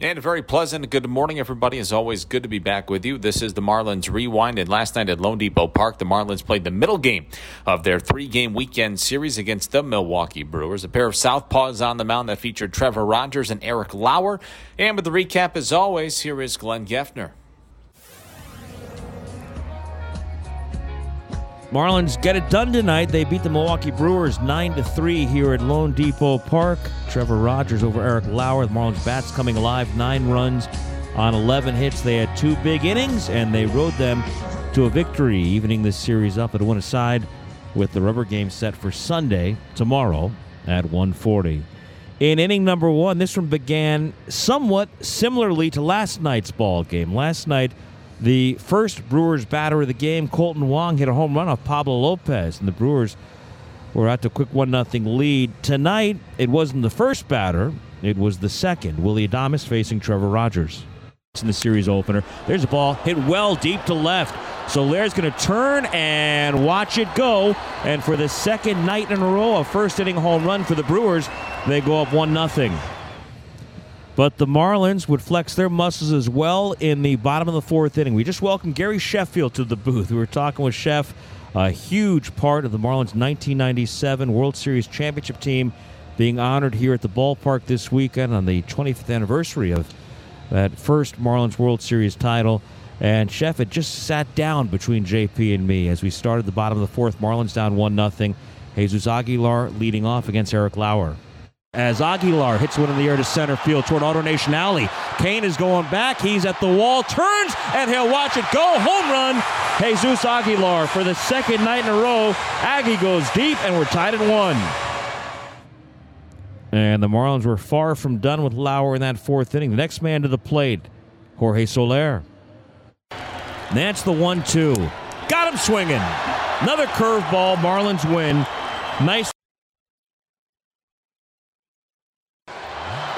And a very pleasant good morning, everybody. As always, good to be back with you. This is the Marlins Rewind, and last night at LoanDepot Park, the Marlins played the middle game of their three-game weekend series against the Milwaukee Brewers. A pair of southpaws on the mound that featured Trevor Rogers and Eric Lauer. And with the recap, as always, here is Glenn Geffner. Marlins get it done tonight. They beat the Milwaukee Brewers 9-3 here at LoanDepot Park. Trevor Rogers over Eric Lauer. The Marlins bats coming alive. 9 runs on 11 hits. They had 2 big innings, and they rode them to a victory, evening this series up at 1-1, with the rubber game set for Sunday, tomorrow, at 1:40. In inning number 1, this one began somewhat similarly to last night's ball game. Last night, the first Brewers batter of the game, Colton Wong, hit a home run off Pablo Lopez, and the Brewers were out to a quick 1-0 lead. Tonight, it wasn't the first batter, it was the second. Willy Adames facing Trevor Rogers. In the series opener, there's a ball hit well deep to left. Soler's going to turn and watch it go. And for the second night in a row, a first-inning home run for the Brewers. They go up 1-0. But the Marlins would flex their muscles as well in the bottom of the 4th inning. We just welcomed Gary Sheffield to the booth. We were talking with Sheff, a huge part of the Marlins' 1997 World Series championship team, being honored here at the ballpark this weekend on the 25th anniversary of that first Marlins World Series title. And Sheff had just sat down between JP and me as we started the bottom of the 4th. Marlins down 1-0. Jesus Aguilar leading off against Eric Lauer. As Aguilar hits one in the air to center field toward Auto Nation Alley. Kane is going back. He's at the wall. Turns, and he'll watch it go. Home run. Jesus Aguilar for the second night in a row. Aggie goes deep, and we're tied at 1. And the Marlins were far from done with Lauer in that 4th inning. The next man to the plate, Jorge Soler. Nance the 1-2. Got him swinging. Another curveball. Marlins win. Nice.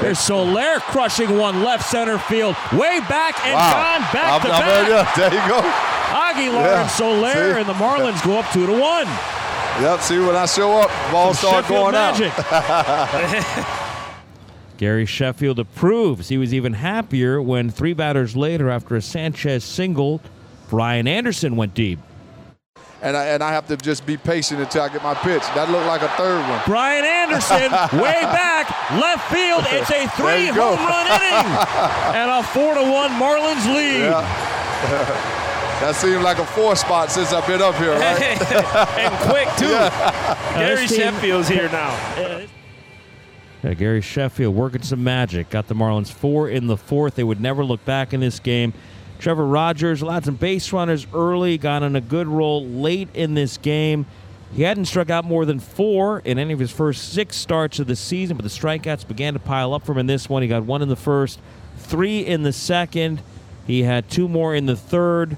There's Soler crushing one left center field. Way back and gone back to back. There you go. Aguilar and Soler and the Marlins go up 2-1. Yep, see when I show up, balls start going out. Gary Sheffield approves. He was even happier when 3 batters later, after a Sanchez single, Brian Anderson went deep. And I have to just be patient until I get my pitch. That looked like a 3rd one. Brian Anderson, way back, left field. It's a 3-home run inning. And a 4-1 Marlins lead. Yeah. That seemed like a 4th spot since I've been up here, right? And quick, too. Yeah. Gary Sheffield's here now. Yeah, Gary Sheffield working some magic. Got the Marlins 4 in the 4th. They would never look back in this game. Trevor Rogers allowed some base runners early, got on a good roll late in this game. He hadn't struck out more than 4 in any of his first 6 starts of the season, but the strikeouts began to pile up for him in this one. He got 1 in the 1st, 3 in the 2nd. He had 2 more in the 3rd.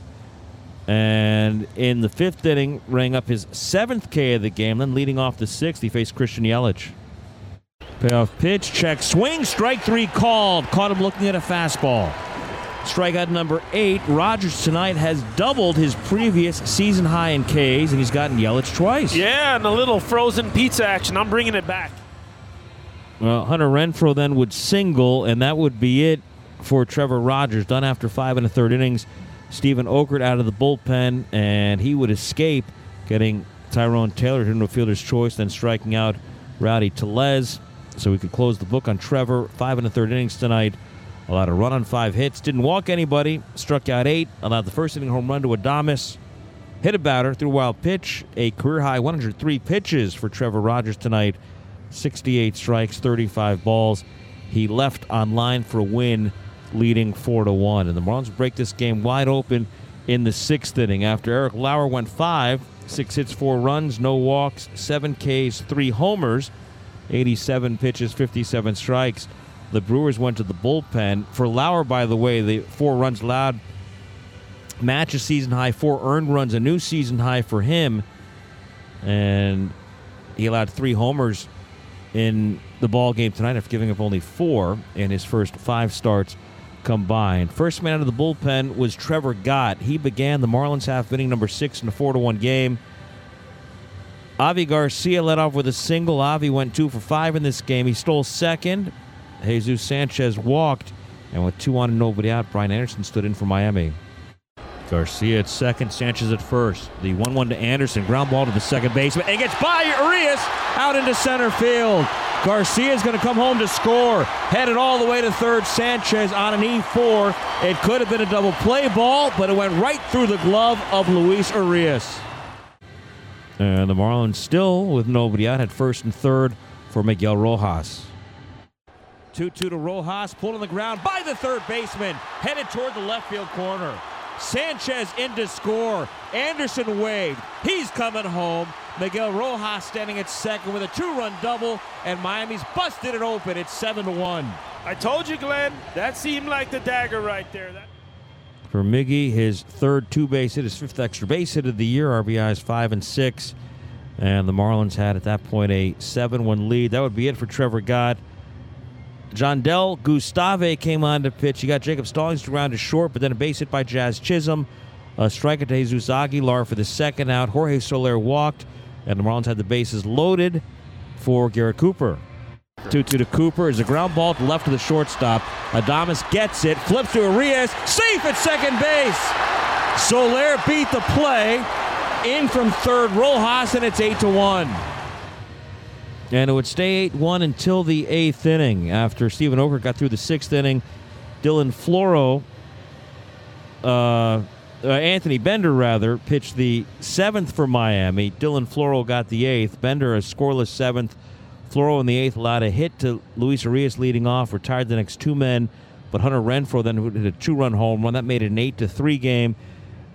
And in the 5th inning, rang up his 7th K of the game. Then leading off the 6th, he faced Christian Yelich. Payoff pitch, check, swing, strike 3 called. Caught him looking at a fastball. Strikeout number 8. Rogers tonight has doubled his previous season high in Ks, and he's gotten Yelich twice. Yeah, and a little frozen pizza action. I'm bringing it back. Well, Hunter Renfroe then would single, and that would be it for Trevor Rogers. Done after 5 1/3 innings. Stephen Okert out of the bullpen, and he would escape, getting Tyrone Taylor into a fielder's choice, then striking out Rowdy Tellez. So we could close the book on Trevor. 5 1/3 innings tonight. Allowed a run on 5 hits. Didn't walk anybody. Struck out 8. Allowed the first inning home run to Adames. Hit a batter. Threw a wild pitch. A career-high 103 pitches for Trevor Rogers tonight. 68 strikes, 35 balls. He left on line for a win, leading 4-1. And the Marlins break this game wide open in the 6th inning. After Eric Lauer went 5, 6 hits, 4 runs, no walks, 7 Ks, 3 homers, 87 pitches, 57 strikes. The Brewers went to the bullpen. For Lauer, by the way, the 4 runs allowed match a season high, 4 earned runs, a new season high for him. And he allowed 3 homers in the ball game tonight after giving up only 4 in his first 5 starts combined. First man out of the bullpen was Trevor Gott. He began the Marlins half inning number 6 in a 4-1 game. Avi Garcia led off with a single. Avi went 2 for 5 in this game. He stole second. Jesus Sanchez walked. And with 2 on and nobody out, Brian Anderson stood in for Miami. Garcia at second, Sanchez at first. The 1-1 to Anderson. Ground ball to the second baseman. And gets by Urias out into center field. Garcia's going to come home to score. Headed all the way to third. Sanchez on an E4. It could have been a double play ball, but it went right through the glove of Luis Urias. And the Marlins still with nobody out at first and third for Miguel Rojas. 2-2 to Rojas, pulled on the ground by the third baseman, headed toward the left field corner. Sanchez in to score. Anderson waved. He's coming home. Miguel Rojas standing at second with a 2-run double, and Miami's busted it open. It's 7-1. I told you, Glenn, that seemed like the dagger right there. For Miggy, his third 2-base hit, his 5th extra base hit of the year, RBIs 5 and 6, and the Marlins had at that point a 7-1 lead. That would be it for Trevor Gott. Jandel Gustave came on to pitch. He got Jacob Stallings to ground to short, but then a base hit by Jazz Chisholm. A strikeout to Jesus Aguilar for the second out. Jorge Soler walked, and the Marlins had the bases loaded for Garrett Cooper. 2-2 to Cooper is a ground ball to left of the shortstop. Adames gets it, flips to Arias, safe at second base. Soler beat the play. In from third, Rojas, and it's 8-1. And it would stay 8-1 until the 8th inning. After Stephen Okert got through the 6th inning, Dylan Floro, Anthony Bender, rather, pitched the 7th for Miami. Dylan Floro got the 8th. Bender, a scoreless 7th. Floro in the 8th allowed a hit to Luis Urias leading off, retired the next 2 men. But Hunter Renfroe then hit a 2-run home run. That made it an 8-3 game.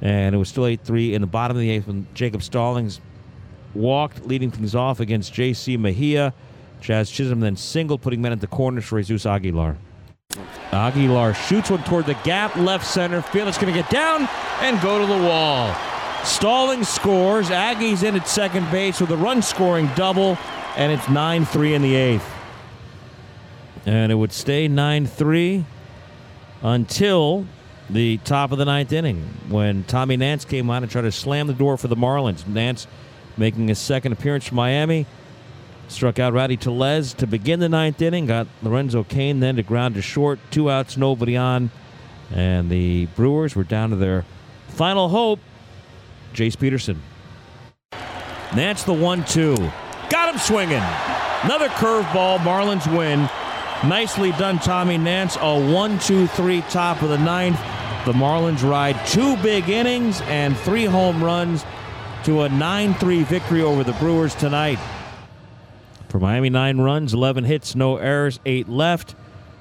And it was still 8-3 in the bottom of the 8th when Jacob Stallings walked, leading things off against J.C. Mejia. Jazz Chisholm then singled, putting men at the corners for Jesus Aguilar. Aguilar shoots one toward the gap, left center field. It's going to get down and go to the wall. Stallings scores. Aggies in at second base with a run-scoring double, and it's 9-3 in the 8th. And it would stay 9-3 until the top of the 9th inning when Tommy Nance came on and tried to slam the door for the Marlins. Nance, making his second appearance for Miami, struck out Rowdy Tellez to begin the 9th inning, got Lorenzo Cain then to ground to short, 2 outs, nobody on, and the Brewers were down to their final hope, Jace Peterson. Nance the 1-2. Got him swinging. Another curveball, Marlins win. Nicely done, Tommy Nance, a 1-2-3 top of the 9th. The Marlins ride 2 big innings and 3 home runs to a 9-3 victory over the Brewers tonight. For Miami, 9 runs, 11 hits, no errors, 8 left.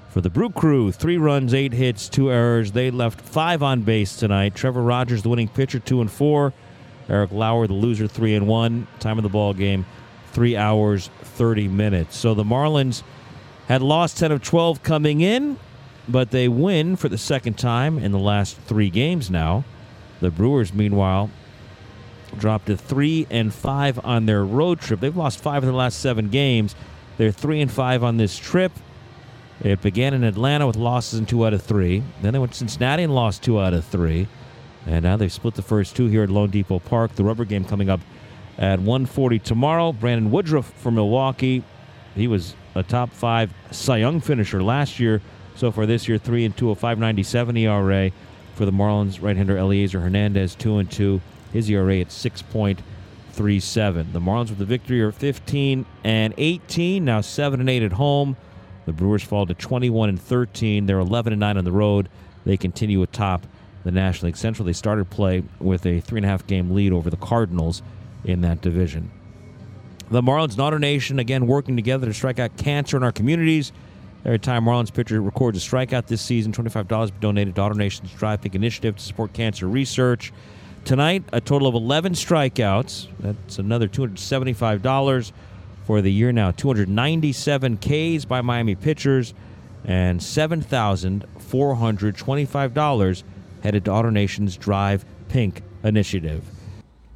For the Brew Crew, 3 runs, 8 hits, 2 errors. They left 5 on base tonight. Trevor Rogers, the winning pitcher, 2-4. Eric Lauer, the loser, 3-1. Time of the ball game, 3 hours, 30 minutes. So the Marlins had lost 10 of 12 coming in, but they win for the second time in the last 3 games now. The Brewers, meanwhile, dropped to 3-5 on their road trip. They've lost 5 of their last 7 games. They're 3-5 on this trip. It began in Atlanta with losses in 2 out of 3. Then they went to Cincinnati and lost 2 out of 3. And now they've split the first 2 here at LoanDepot Park. The rubber game coming up at 1:40 tomorrow. Brandon Woodruff for Milwaukee. He was a top 5 Cy Young finisher last year. So far this year, 3-2, a 5.97 ERA. For the Marlins, right-hander Eliezer Hernandez, 2-2. His ERA at 6.37. The Marlins with the victory are 15-18, now 7-8 at home. The Brewers fall to 21-13. They're 11-9 on the road. They continue atop the National League Central. They started play with a 3.5 game lead over the Cardinals in that division. The Marlins and Auto Nation again working together to strike out cancer in our communities. Every time Marlins pitcher records a strikeout this season, $25 donated to Auto Nation's Drive Pink initiative to support cancer research. Tonight, a total of 11 strikeouts. That's another $275 for the year now. 297 Ks by Miami pitchers and $7,425 headed to Auto Nation's Drive Pink initiative.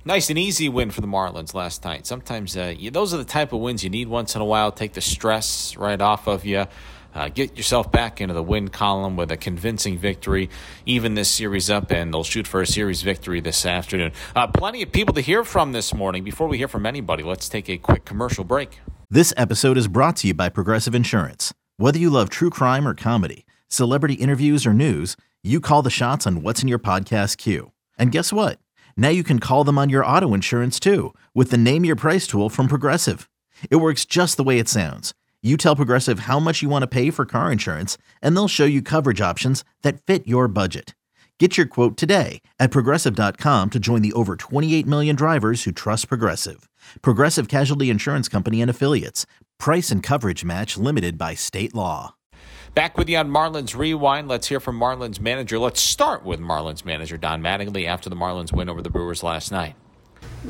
Nice and easy win for the Marlins last night. Sometimes those are the type of wins you need once in a while. Take the stress right off of you. Get yourself back into the win column with a convincing victory. Even this series up, and they'll shoot for a series victory this afternoon. Plenty of people to hear from this morning. Before we hear from anybody, let's take a quick commercial break. This episode is brought to you by Progressive Insurance. Whether you love true crime or comedy, celebrity interviews or news, you call the shots on what's in your podcast queue. And guess what? Now you can call them on your auto insurance too, with the Name Your Price tool from Progressive. It works just the way it sounds. You tell Progressive how much you want to pay for car insurance, and they'll show you coverage options that fit your budget. Get your quote today at Progressive.com to join the over 28 million drivers who trust Progressive. Progressive Casualty Insurance Company and Affiliates. Price and coverage match limited by state law. Back with you on Marlins Rewind. Let's hear from Marlins manager. Let's start with Marlins manager Don Mattingly after the Marlins win over the Brewers last night.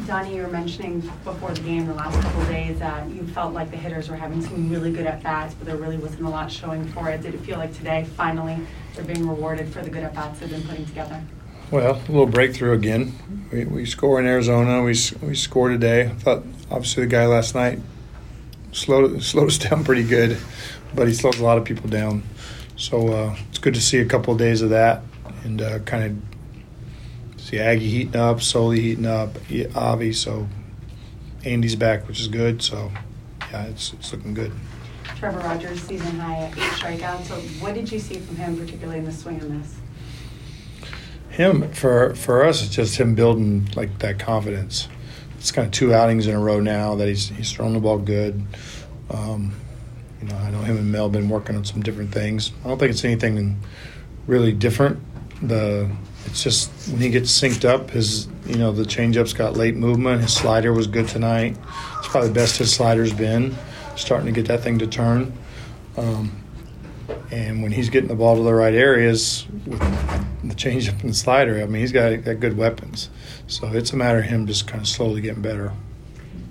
Donnie, you were mentioning before the game the last couple of days that you felt like the hitters were having some really good at-bats, but there really wasn't a lot showing for it. Did it feel like today, finally, they're being rewarded for the good at-bats they've been putting together? Well, a little breakthrough again. We score in Arizona. We score today. I thought, obviously, the guy last night slowed us down pretty good, but he slows a lot of people down. So it's good to see a couple of days of that and kind of see Aggie heating up, Soli heating up, Avi. So Andy's back, which is good. So, yeah, it's looking good. Trevor Rogers, season high at 8 strikeouts. So what did you see from him, particularly in the swing and miss? Him, for us, it's just him building, like, that confidence. It's kind of two outings in a row now that he's thrown the ball good. You know, I know him and Mel have been working on some different things. I don't think it's anything really different. It's just when he gets synced up, his, you know, the changeup's got late movement. His slider was good tonight. It's probably the best his slider's been, starting to get that thing to turn. And when he's getting the ball to the right areas with the changeup and the slider, I mean, he's got good weapons. So it's a matter of him just kind of slowly getting better.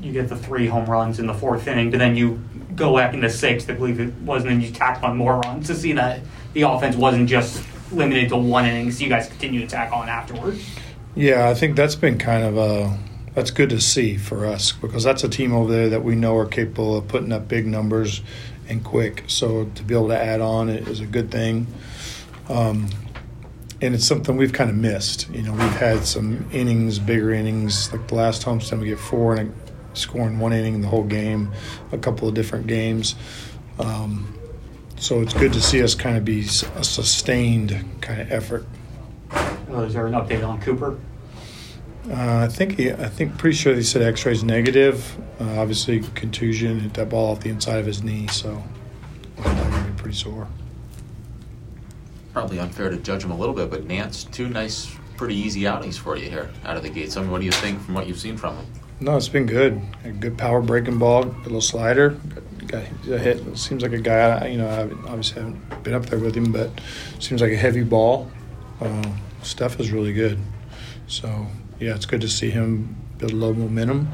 You get the 3 home runs in the 4th inning, but then you go back in the 6th, I believe it was, and then you tack on more runs to see that the offense wasn't just limited to one inning, so you guys continue to tack on afterwards. Yeah, I think that's been kind of that's good to see for us, because that's a team over there that we know are capable of putting up big numbers and quick. So to be able to add on is a good thing. And it's something we've kind of missed. You know, we've had some innings, bigger innings, like the last homestand we get 4 and scoring one inning in the whole game, a couple of different games. So it's good to see us kind of be a sustained kind of effort. Well, is there an update on Cooper? I think pretty sure they said x-ray's negative. Obviously contusion, hit that ball off the inside of his knee, so that's going to be pretty sore. Probably unfair to judge him a little bit, but Nance, 2 nice, pretty easy outings for you here out of the gates. I mean, what do you think from what you've seen from him? No, it's been good. A good power breaking ball, a little slider. Got a hit. It seems like a guy, you know, I obviously haven't been up there with him, but seems like a heavy ball. Stuff is really good. So, yeah, it's good to see him build a little momentum.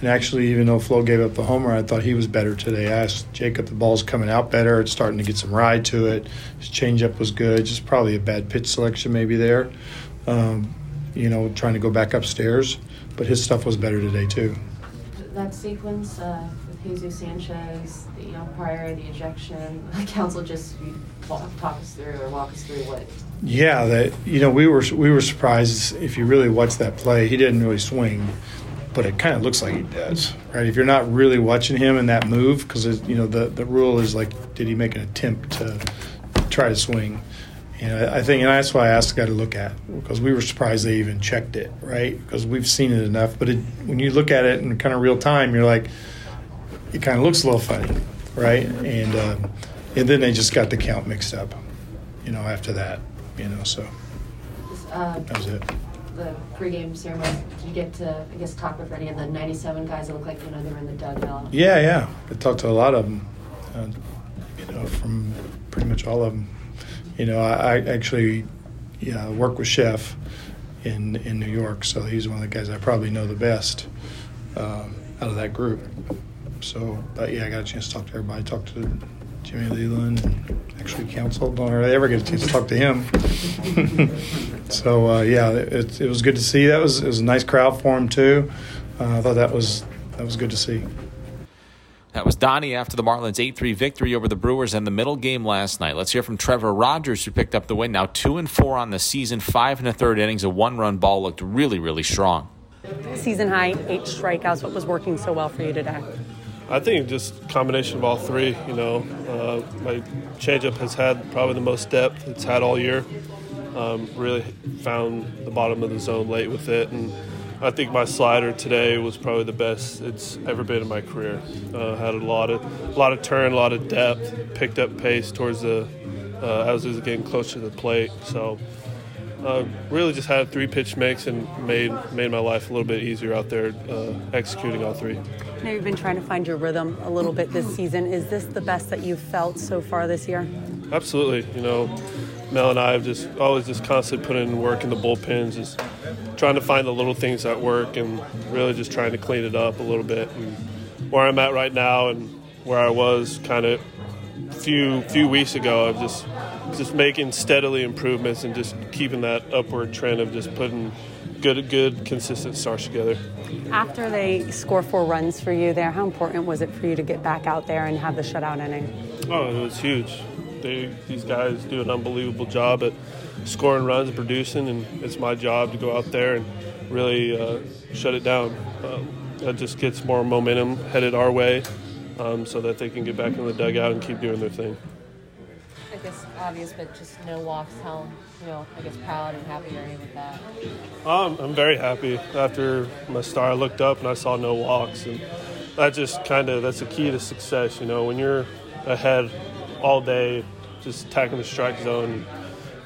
And actually, even though Flo gave up the homer, I thought he was better today. I asked Jacob, the ball's coming out better. It's starting to get some ride to it. His changeup was good. Just probably a bad pitch selection maybe there. You know, trying to go back upstairs. But his stuff was better today, too. That sequence with Jesus Sanchez, the umpire, the ejection, counsel, just talk us through or walk us through what? Yeah, that, you know, we were surprised. If you really watch that play, he didn't really swing, but it kind of looks like he does, right? If you're not really watching him in that move, because, you know, the rule is, like, did he make an attempt to try to swing? And I think, and that's why I asked the guy to look at it, because we were surprised they even checked it, right? Because we've seen it enough. But when you look at it in kind of real time, you're like, it kind of looks a little funny, right? And then they just got the count mixed up, you know, after that, you know, so that was it. The pregame ceremony, did you get to, I guess, talk with any of the 97 guys that look like, you know, they were in the dugout? Yeah. I talked to a lot of them, you know, from pretty much all of them. You know, I actually work with Chef in New York, so he's one of the guys I probably know the best out of that group. So, but yeah, I got a chance to talk to everybody. I talked to Jimmy Leland, and actually counseled. Don't ever get a chance to talk to him. So, yeah, it was good to see. It was a nice crowd for him, too. I thought that was good to see. That was Donnie after the Marlins' 8-3 victory over the Brewers in the middle game last night. Let's hear from Trevor Rogers, who picked up the win. Now 2-4 on the season, 5 1/3 innings. A one-run ball looked really strong. Season high, 8 strikeouts. What was working so well for you today? I think just combination of all three. You know, my changeup has had probably the most depth it's had all year. Really found the bottom of the zone late with it, and I think my slider today was probably the best it's ever been in my career. Had a lot of turn, a lot of depth, picked up pace towards the as it was getting closer to the plate. So really just had 3 pitch makes and made my life a little bit easier out there executing all 3. Now you've been trying to find your rhythm a little bit this season. Is this the best that you've felt so far this year? Absolutely. You know, Mel and I have always constantly putting in work in the bullpens, just trying to find the little things that work and really just trying to clean it up a little bit. And where I'm at right now and where I was kind of few weeks ago, I'm just making steadily improvements and just keeping that upward trend of just putting good consistent starts together. After they score 4 runs for you there, how important was it for you to get back out there and have the shutout inning? Oh, it was huge. These guys do an unbelievable job at scoring runs and producing, and it's my job to go out there and really shut it down. That just gets more momentum headed our way so that they can get back in the dugout and keep doing their thing. I guess obvious, but just no walks. How, you know, I guess proud and happy are you with that? I'm very happy. After my start, I looked up and I saw no walks, and that just that's the key to success. You know, when you're ahead all day, just attacking the strike zone,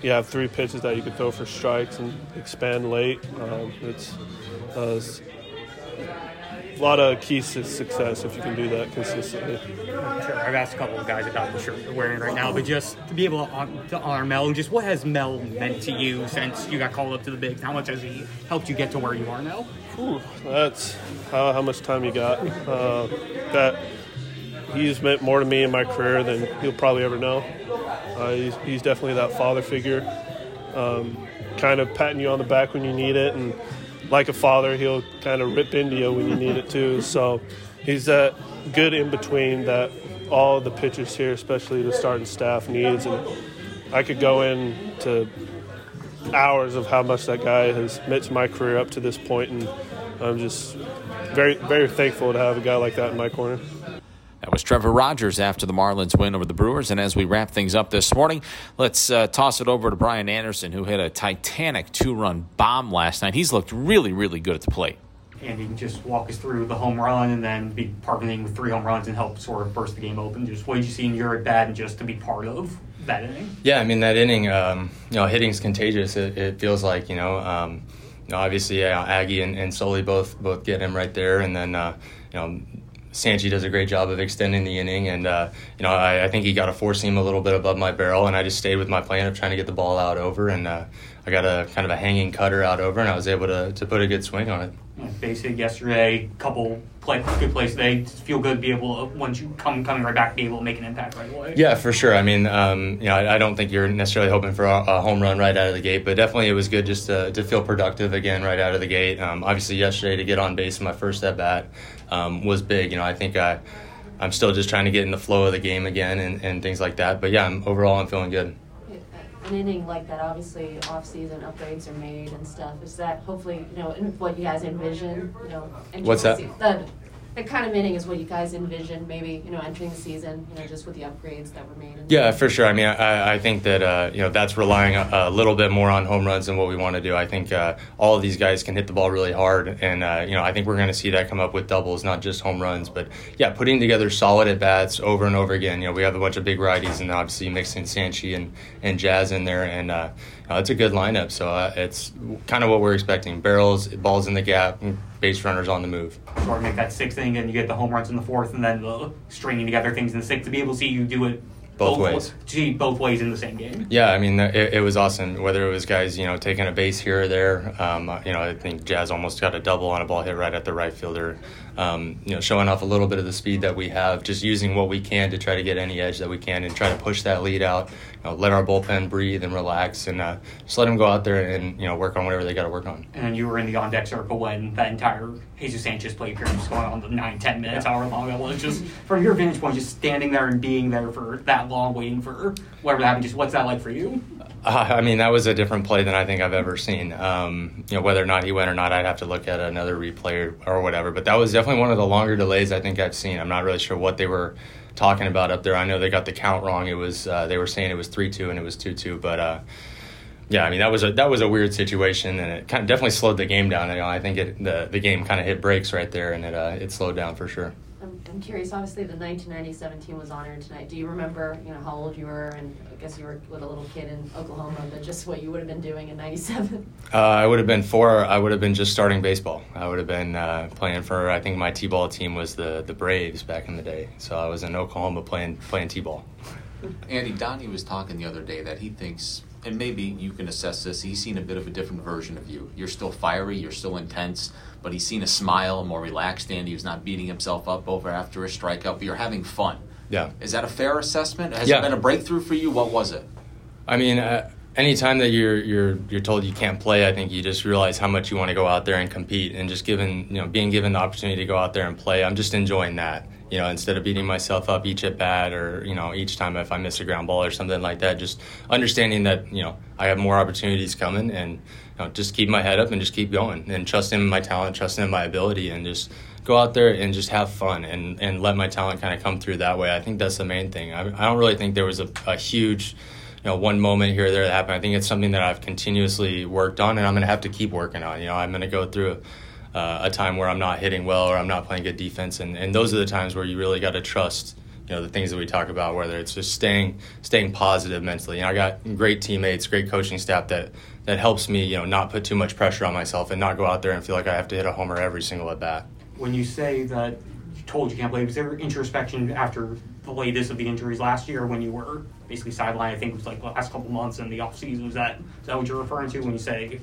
you have 3 pitches that you can throw for strikes and expand late. It's a lot of keys to success if you can do that consistently. Sure, I've asked a couple of guys about the shirt you're wearing right now, but just to be able to honor Mel, just what has Mel meant to you since you got called up to the bigs? How much has he helped you get to where you are now? Ooh, that's how much time you got. That he's meant more to me in my career than he'll probably ever know. He's definitely that father figure, kind of patting you on the back when you need it, and like a father, he'll kind of rip into you when you need it too. So he's that good in-between that all the pitchers here, especially the starting staff, needs. And I could go into hours of how much that guy has meant to my career up to this point, and I'm just very thankful to have a guy like that in my corner. That was Trevor Rogers after the Marlins win over the Brewers. And as we wrap things up this morning, let's toss it over to Brian Anderson, who hit a titanic 2-run bomb last night. He's looked really good at the plate. And he can just walk us through the home run and then be partnering with 3 home runs and help sort of burst the game open. Just what did you see in your at-bat and just to be part of that inning? Yeah, I mean, that inning, you know, hitting's contagious, it feels like, you know. Obviously, yeah, Aggie and Sully both get him right there. And then, you know, Sanchez does a great job of extending the inning, and you know, I think he got a force seam a little bit above my barrel, and I just stayed with my plan of trying to get the ball out over, and I got a kind of a hanging cutter out over, and I was able to put a good swing on it. Yeah, basic yesterday, couple good plays today. Feel good to be able to, once you coming right back, be able to make an impact right away. Yeah, for sure. I mean, you know, I don't think you're necessarily hoping for a home run right out of the gate, but definitely it was good just to feel productive again right out of the gate. Obviously, yesterday to get on base in my first at bat was big. You know, I think I'm still just trying to get in the flow of the game again and things like that. But yeah, overall I'm feeling good. An inning like that, obviously off-season upgrades are made and stuff. Is that hopefully, you know, what you guys envision? You know, what's that? The kind of inning is what you guys envision, maybe, you know, entering the season, you know, just with the upgrades that were made. Yeah, for sure. I mean, I think that, you know, that's relying a little bit more on home runs than what we want to do. I think all of these guys can hit the ball really hard, and, you know, I think we're going to see that come up with doubles, not just home runs. But, yeah, putting together solid at-bats over and over again. You know, we have a bunch of big righties, and obviously mixing Sanchi and Jazz in there, and it's a good lineup. So it's kind of what we're expecting, barrels, balls in the gap, base runners on the move. Or make that 6th inning and you get the home runs in the 4th and then the stringing together things in the 6th to be able to see you do it both ways. See both ways in the same game. Yeah, I mean, it was awesome. Whether it was guys, you know, taking a base here or there, you know, I think Jazz almost got a double on a ball hit right at the right fielder. You know, showing off a little bit of the speed that we have, just using what we can to try to get any edge that we can and try to push that lead out. let our bullpen breathe and relax, and just let them go out there and work on whatever they got to work on. And you were in the on-deck circle when that entire Jesus Sanchez play period was going on, the 9-10 minutes, however long that was. Just from your vantage point, just standing there and being there for that long, waiting for whatever happened. Just what's that like for you? I mean, that was a different play than I think I've ever seen. Whether or not he went or not, I'd have to look at another replay or whatever. But that was definitely one of the longer delays I think I've seen. I'm not really sure what they were talking about up there. I know they got the count wrong. It was they were saying it was 3-2 and it was 2-2. But I mean, that was a weird situation, and it kind of definitely slowed the game down. I think the game kind of hit brakes right there, and it slowed down for sure. I'm curious. Obviously, the 1997 team was honored tonight. Do you remember, how old you were? And I guess you were with a little kid in Oklahoma, but just what you would have been doing in '97. I would have been 4. I would have been just starting baseball. I would have been playing for. I think my T-ball team was the Braves back in the day. So I was in Oklahoma playing T-ball. Andy, Donnie was talking the other day that he thinks, and maybe you can assess this, he's seen a bit of a different version of you. You're still fiery, you're still intense, but he's seen a smile, more relaxed Andy who's not beating himself up over after a strikeout, but you're having fun. Yeah. Is that a fair assessment? Has it been a breakthrough for you? What was it? I mean, anytime that you're told you can't play, I think you just realize how much you want to go out there and compete, and just being given the opportunity to go out there and play, I'm just enjoying that. Instead of beating myself up each at bat, or each time if I miss a ground ball or something like that, just understanding that I have more opportunities coming, and just keep my head up and just keep going, and trust in my talent, trust in my ability, and just go out there and just have fun, and let my talent kind of come through that way. I think that's the main thing. I don't really think there was a huge one moment here or there that happened. I think it's something that I've continuously worked on, and I'm going to have to keep working on. I'm going to go through a time where I'm not hitting well or I'm not playing good defense, and those are the times where you really got to trust the things that we talk about, whether it's just staying positive mentally. I got great teammates, great coaching staff that helps me not put too much pressure on myself and not go out there and feel like I have to hit a homer every single at bat. When you say that you told you can't play, was there introspection after the latest of the injuries last year when you were basically sidelined? I think it was like the last couple months in the offseason. Is that what you're referring to when you say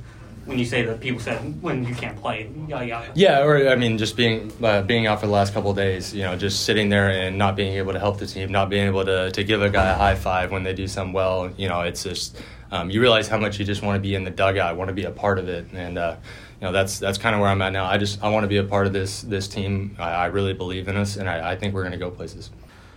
that people said when you can't play? Yeah, or I mean, just being out for the last couple of days, just sitting there and not being able to help the team, not being able to give a guy a high five when they do something well. It's just you realize how much you just want to be in the dugout, want to be a part of it, and that's kind of where I'm at now. I want to be a part of this team. I really believe in us, and I think we're going to go places.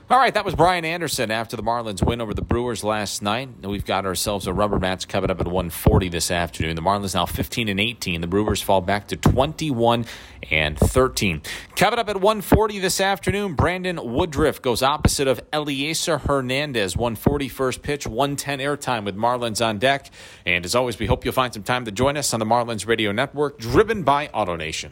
All right, that was Brian Anderson after the Marlins win over the Brewers last night. We've got ourselves a rubber match coming up at 1:40 this afternoon. The Marlins now 15-18. The Brewers fall back to 21-13. Coming up at 1:40 this afternoon, Brandon Woodruff goes opposite of Eliezer Hernandez. 1:40 first pitch, 1:10 airtime with Marlins on deck. And as always, we hope you'll find some time to join us on the Marlins Radio Network, driven by AutoNation.